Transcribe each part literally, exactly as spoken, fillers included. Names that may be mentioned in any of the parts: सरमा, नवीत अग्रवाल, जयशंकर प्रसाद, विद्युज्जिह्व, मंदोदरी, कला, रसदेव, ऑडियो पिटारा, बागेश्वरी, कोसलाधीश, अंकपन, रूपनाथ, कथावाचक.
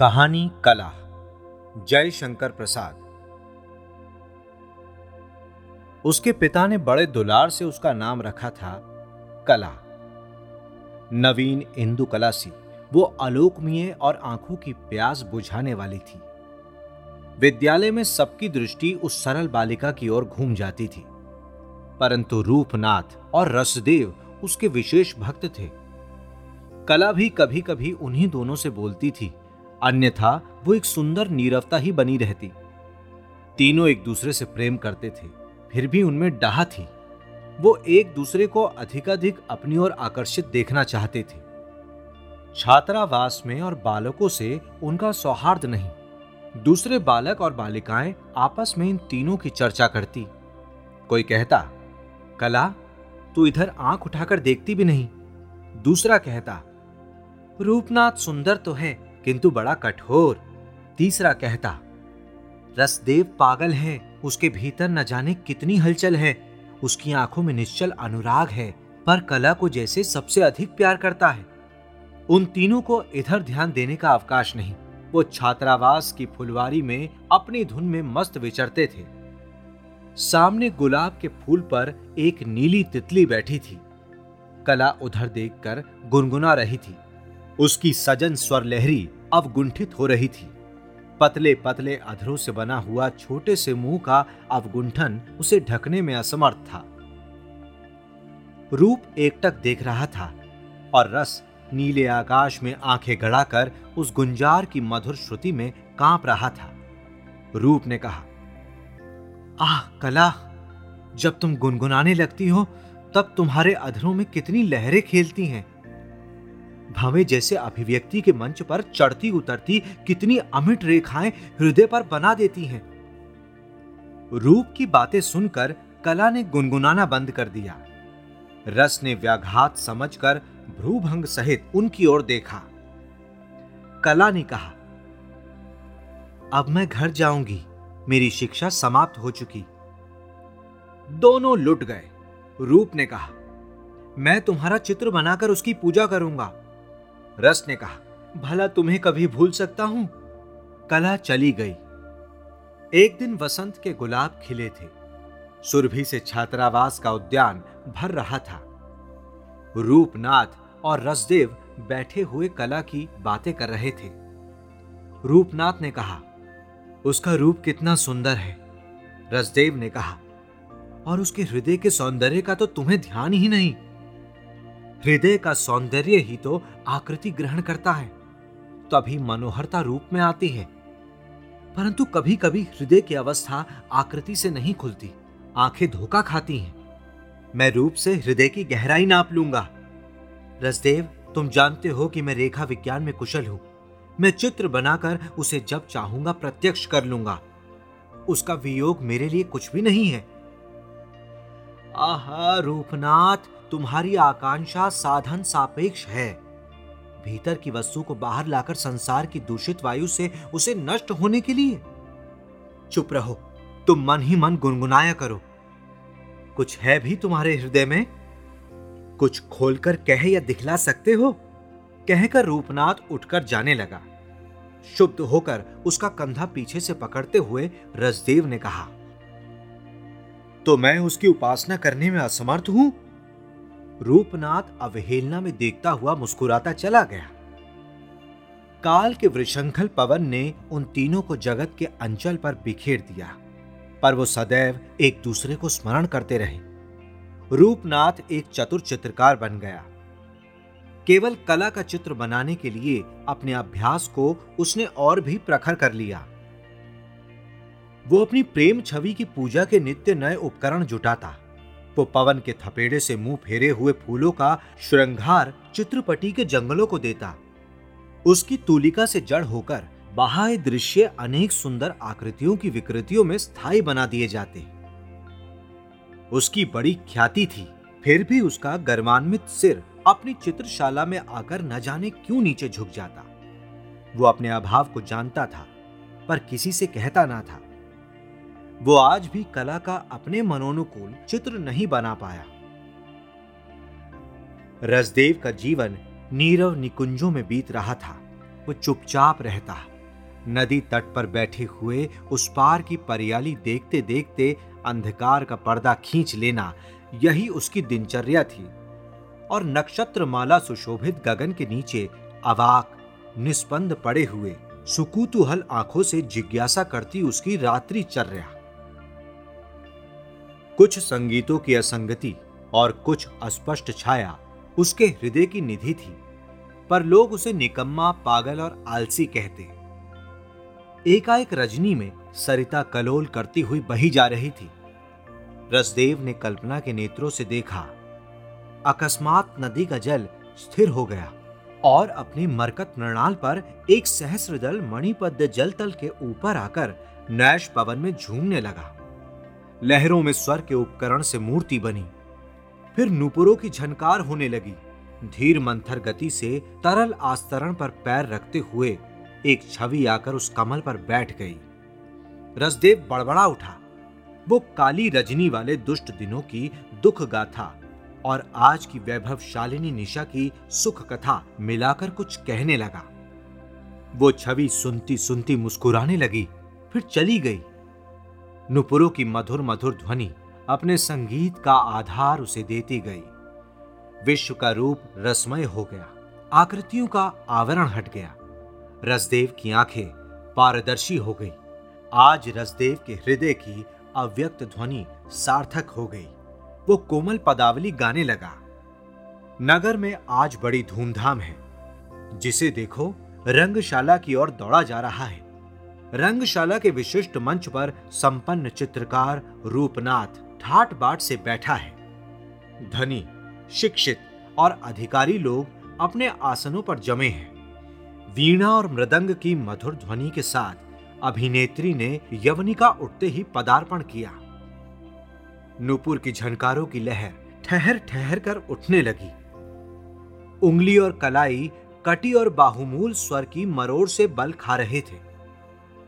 कहानी कला, जयशंकर प्रसाद। उसके पिता ने बड़े दुलार से उसका नाम रखा था कला। नवीन इंदु कला सी वो आलोकमय और आंखों की प्यास बुझाने वाली थी। विद्यालय में सबकी दृष्टि उस सरल बालिका की ओर घूम जाती थी, परंतु रूपनाथ और रसदेव उसके विशेष भक्त थे। कला भी कभी कभी उन्हीं दोनों से बोलती थी, अन्यथा वो एक सुंदर नीरवता ही बनी रहती। तीनों एक दूसरे से प्रेम करते थे, फिर भी उनमें डाह थी। वो एक दूसरे को अधिकाधिक अपनी ओर आकर्षित देखना चाहते थे। छात्रावास में और बालकों से उनका सौहार्द नहीं। दूसरे बालक और बालिकाएं आपस में इन तीनों की चर्चा करती। कोई कहता, कला तू इधर आंख उठाकर देखती भी नहीं। दूसरा कहता, रूपनाथ सुंदर तो है किंतु बड़ा कठोर। तीसरा कहता, रसदेव पागल है, उसके भीतर न जाने कितनी हलचल है, उसकी आंखों में निश्चल अनुराग है, पर कला को जैसे सबसे अधिक प्यार करता है। उन तीनों को इधर ध्यान देने का अवकाश नहीं। वो छात्रावास की फुलवारी में अपनी धुन में मस्त विचरते थे। सामने गुलाब के फूल पर एक नीली तितली बैठी थी। कला उधर देखकर गुनगुना रही थी। उसकी सजन स्वर लहरी अब गुंठित हो रही थी। पतले पतले अधरों से बना हुआ छोटे से मुंह का अवगुंठन उसे ढकने में असमर्थ था। रूप एकटक देख रहा था और रस नीले आकाश में आंखें गड़ाकर उस गुंजार की मधुर श्रुति में कांप रहा था। रूप ने कहा, आह कला, जब तुम गुनगुनाने लगती हो तब तुम्हारे अधरों में कितनी लहरें खेलती हैं। भावे जैसे अभिव्यक्ति के मंच पर चढ़ती उतरती कितनी अमिट रेखाएं हृदय पर बना देती हैं। रूप की बातें सुनकर कला ने गुनगुनाना बंद कर दिया। रस ने व्याघात समझकर भ्रूभंग सहित उनकी ओर देखा। कला ने कहा, अब मैं घर जाऊंगी, मेरी शिक्षा समाप्त हो चुकी। दोनों लुट गए। रूप ने कहा, मैं तुम्हारा चित्र बनाकर उसकी पूजा करूंगा। रस ने कहा, भला तुम्हें कभी भूल सकता हूं। कला चली गई। एक दिन वसंत के गुलाब खिले थे। सुरभि से छात्रावास का उद्यान भर रहा था। रूपनाथ और रसदेव बैठे हुए कला की बातें कर रहे थे। रूपनाथ ने कहा, उसका रूप कितना सुंदर है। रसदेव ने कहा, और उसके हृदय के सौंदर्य का तो तुम्हें ध्यान ही नहीं। हृदय का सौंदर्य ही तो आकृति ग्रहण करता है, तभी मनोहरता रूप में आती है। परंतु कभी कभी हृदय की अवस्था आकृति से नहीं खुलती, आंखें धोखा खाती हैं। मैं रूप से हृदय की गहराई नाप लूंगा। रसदेव, तुम जानते हो कि मैं रेखा विज्ञान में कुशल हूं। मैं चित्र बनाकर उसे जब चाहूंगा प्रत्यक्ष कर लूंगा। उसका वियोग मेरे लिए कुछ भी नहीं है। आहा रूपनाथ, तुम्हारी आकांक्षा साधन सापेक्ष है। भीतर की वस्तु को बाहर लाकर संसार की दूषित वायु से उसे नष्ट होने के लिए। चुप रहो, तुम मन ही मन गुनगुनाया करो। कुछ है भी तुम्हारे हृदय में? कुछ खोलकर कहे या दिखला सकते हो? कहकर रूपनाथ उठकर जाने लगा। क्षुब्ध होकर उसका कंधा पीछे से पकड़ते हुए रसदेव ने कहा, तो मैं उसकी उपासना करने में असमर्थ हूं? रूपनाथ अवहेलना में देखता हुआ मुस्कुराता चला गया। काल के वृषंखल पवन ने उन तीनों को जगत के अंचल पर बिखेर दिया, पर वो सदैव एक दूसरे को स्मरण करते रहे। रूपनाथ एक चतुर चित्रकार बन गया। केवल कला का चित्र बनाने के लिए अपने अभ्यास को उसने और भी प्रखर कर लिया। वो अपनी प्रेम छवि की पूजा के नित्य नए उपकरण जुटाता। वो पवन के थपेड़े से मुंह फेरे हुए फूलों का श्रृंगार चित्रपटी के जंगलों को देता। उसकी तूलिका से जड़ होकर बाह्य दृश्य अनेक सुंदर आकृतियों की विकृतियों में स्थायी बना दिए जाते। उसकी बड़ी ख्याति थी, फिर भी उसका गर्वान्वित सिर अपनी चित्रशाला में आकर न जाने क्यों नीचे झुक जाता। वो अपने अभाव को जानता था, पर किसी से कहता ना था। वो आज भी कला का अपने मनोनुकूल चित्र नहीं बना पाया। रसदेव का जीवन नीरव निकुंजों में बीत रहा था। वो चुपचाप रहता। नदी तट पर बैठे हुए उस पार की परियाली देखते देखते अंधकार का पर्दा खींच लेना, यही उसकी दिनचर्या थी। और नक्षत्रमाला सुशोभित गगन के नीचे अवाक निस्पंद पड़े हुए सुकुतूहल आंखों से जिज्ञासा करती उसकी रात्रि चर्या। कुछ संगीतों की असंगति और कुछ अस्पष्ट छाया उसके हृदय की निधि थी, पर लोग उसे निकम्मा, पागल और आलसी कहते। एकाएक रजनी में सरिता कलोल करती हुई बही जा रही थी। रसदेव ने कल्पना के नेत्रों से देखा। अकस्मात नदी का जल स्थिर हो गया और अपने मरकत मृणाल पर एक सहस्रदल मणिपद्म जलतल के ऊपर आकर नैश पवन में झूमने लगा। लहरों में स्वर के उपकरण से मूर्ति बनी, फिर नूपुरों की झनकार होने लगी। धीर मंथर गति से तरल आस्तरण पर पैर रखते हुए एक छवि आकर उस कमल पर बैठ गई। रसदेव बड़बड़ा उठा। वो काली रजनी वाले दुष्ट दिनों की दुख गाथा और आज की वैभवशालिनी निशा की सुख कथा मिलाकर कुछ कहने लगा। वो छवि सुनती सुनती मुस्कुराने लगी, फिर चली गई। नुपुरों की मधुर मधुर ध्वनि अपने संगीत का आधार उसे देती गई। विश्व का रूप रसमय हो गया, आकृतियों का आवरण हट गया। रसदेव की आंखें पारदर्शी हो गई। आज रसदेव के हृदय की अव्यक्त ध्वनि सार्थक हो गई। वो कोमल पदावली गाने लगा। नगर में आज बड़ी धूमधाम है। जिसे देखो रंगशाला की ओर दौड़ा जा रहा है। रंगशाला के विशिष्ट मंच पर संपन्न चित्रकार रूपनाथ ठाट बाट से बैठा है। धनी, शिक्षित और अधिकारी लोग अपने आसनों पर जमे हैं। वीणा और मृदंग की मधुर ध्वनि के साथ अभिनेत्री ने यवनिका उठते ही पदार्पण किया। नूपुर की झनकारों की लहर ठहर ठहर कर उठने लगी। उंगली और कलाई, कटी और बाहुमूल स्वर की मरोड़ से बल खा रहे थे।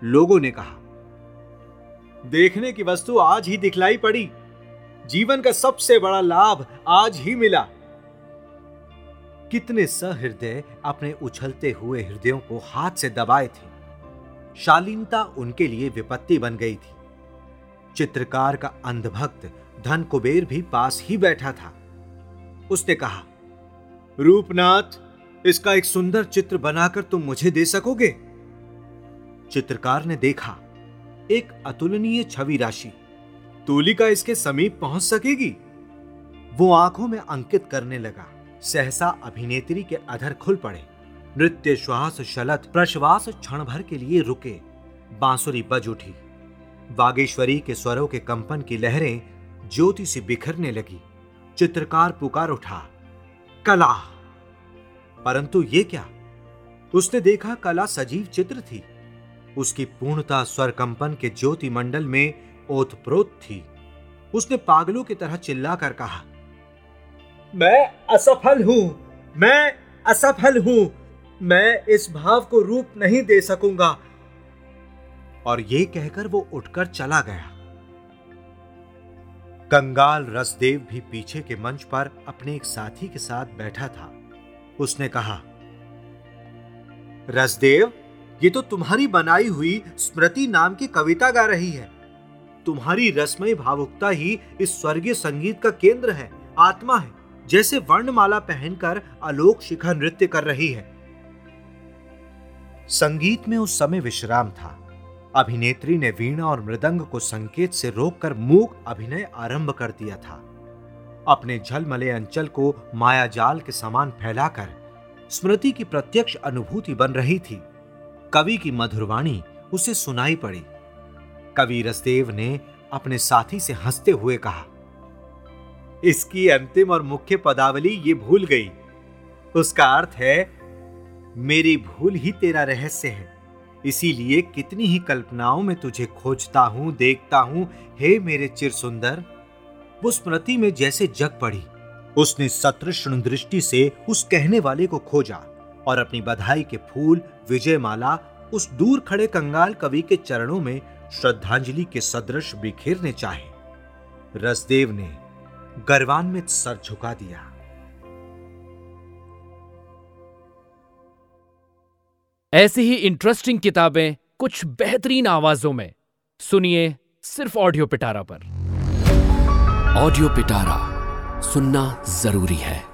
लोगों ने कहा, देखने की वस्तु आज ही दिखलाई पड़ी। जीवन का सबसे बड़ा लाभ आज ही मिला। कितने सहृदय अपने उछलते हुए हृदयों को हाथ से दबाए थे। शालीनता उनके लिए विपत्ति बन गई थी। चित्रकार का अंधभक्त धन कुबेर भी पास ही बैठा था। उसने कहा, रूपनाथ, इसका एक सुंदर चित्र बनाकर तुम मुझे दे सकोगे? चित्रकार ने देखा, एक अतुलनीय छवि राशि। तूलिका इसके समीप पहुंच सकेगी? वो आंखों में अंकित करने लगा। सहसा अभिनेत्री के अधर खुल पड़े। नृत्य श्वास शलत प्रश्वास क्षण भर के लिए रुके। बांसुरी बज उठी। बागेश्वरी के स्वरों के कंपन की लहरें ज्योति से बिखरने लगी। चित्रकार पुकार उठा, कला! परंतु ये क्या? उसने देखा कला सजीव चित्र थी। उसकी पूर्णता स्वर कंपन के ज्योति मंडल में ओतप्रोत थी। उसने पागलों की तरह चिल्लाकर कहा, मैं असफल हूं, मैं असफल हूं, मैं इस भाव को रूप नहीं दे सकूंगा। और ये कहकर वो उठकर चला गया। कंगाल रसदेव भी पीछे के मंच पर अपने एक साथी के साथ बैठा था। उसने कहा, रसदेव, ये तो तुम्हारी बनाई हुई स्मृति नाम की कविता गा रही है। तुम्हारी रसमयी भावुकता ही इस स्वर्गीय संगीत का केंद्र है, आत्मा है। जैसे वर्णमाला पहनकर आलोक शिखा नृत्य कर रही है। संगीत में उस समय विश्राम था। अभिनेत्री ने वीणा और मृदंग को संकेत से रोककर मूक अभिनय आरंभ कर दिया था। अपने झलमले अंचल को मायाजाल के समान फैलाकर स्मृति की प्रत्यक्ष अनुभूति बन रही थी। कवि की मधुरवाणी उसे सुनाई पड़ी। कवि रसदेव ने अपने साथी से हंसते हुए कहा, इसकी अंतिम और मुख्य पदावली ये भूल गई। उसका अर्थ है, मेरी भूल ही तेरा रहस्य है। इसीलिए कितनी ही कल्पनाओं में तुझे खोजता हूं, देखता हूं, हे मेरे चिर सुंदर। वो स्मृति में जैसे जग पड़ी। उसने सतृष्ण दृष्टि से उस कहने वाले को खोजा और अपनी बधाई के फूल विजयमाला उस दूर खड़े कंगाल कवि के चरणों में श्रद्धांजलि के सदृश बिखेरने चाहे। रसदेव ने गर्वान्वित सर झुका दिया। ऐसी ही इंटरेस्टिंग किताबें कुछ बेहतरीन आवाजों में सुनिए सिर्फ ऑडियो पिटारा पर। ऑडियो पिटारा सुनना जरूरी है।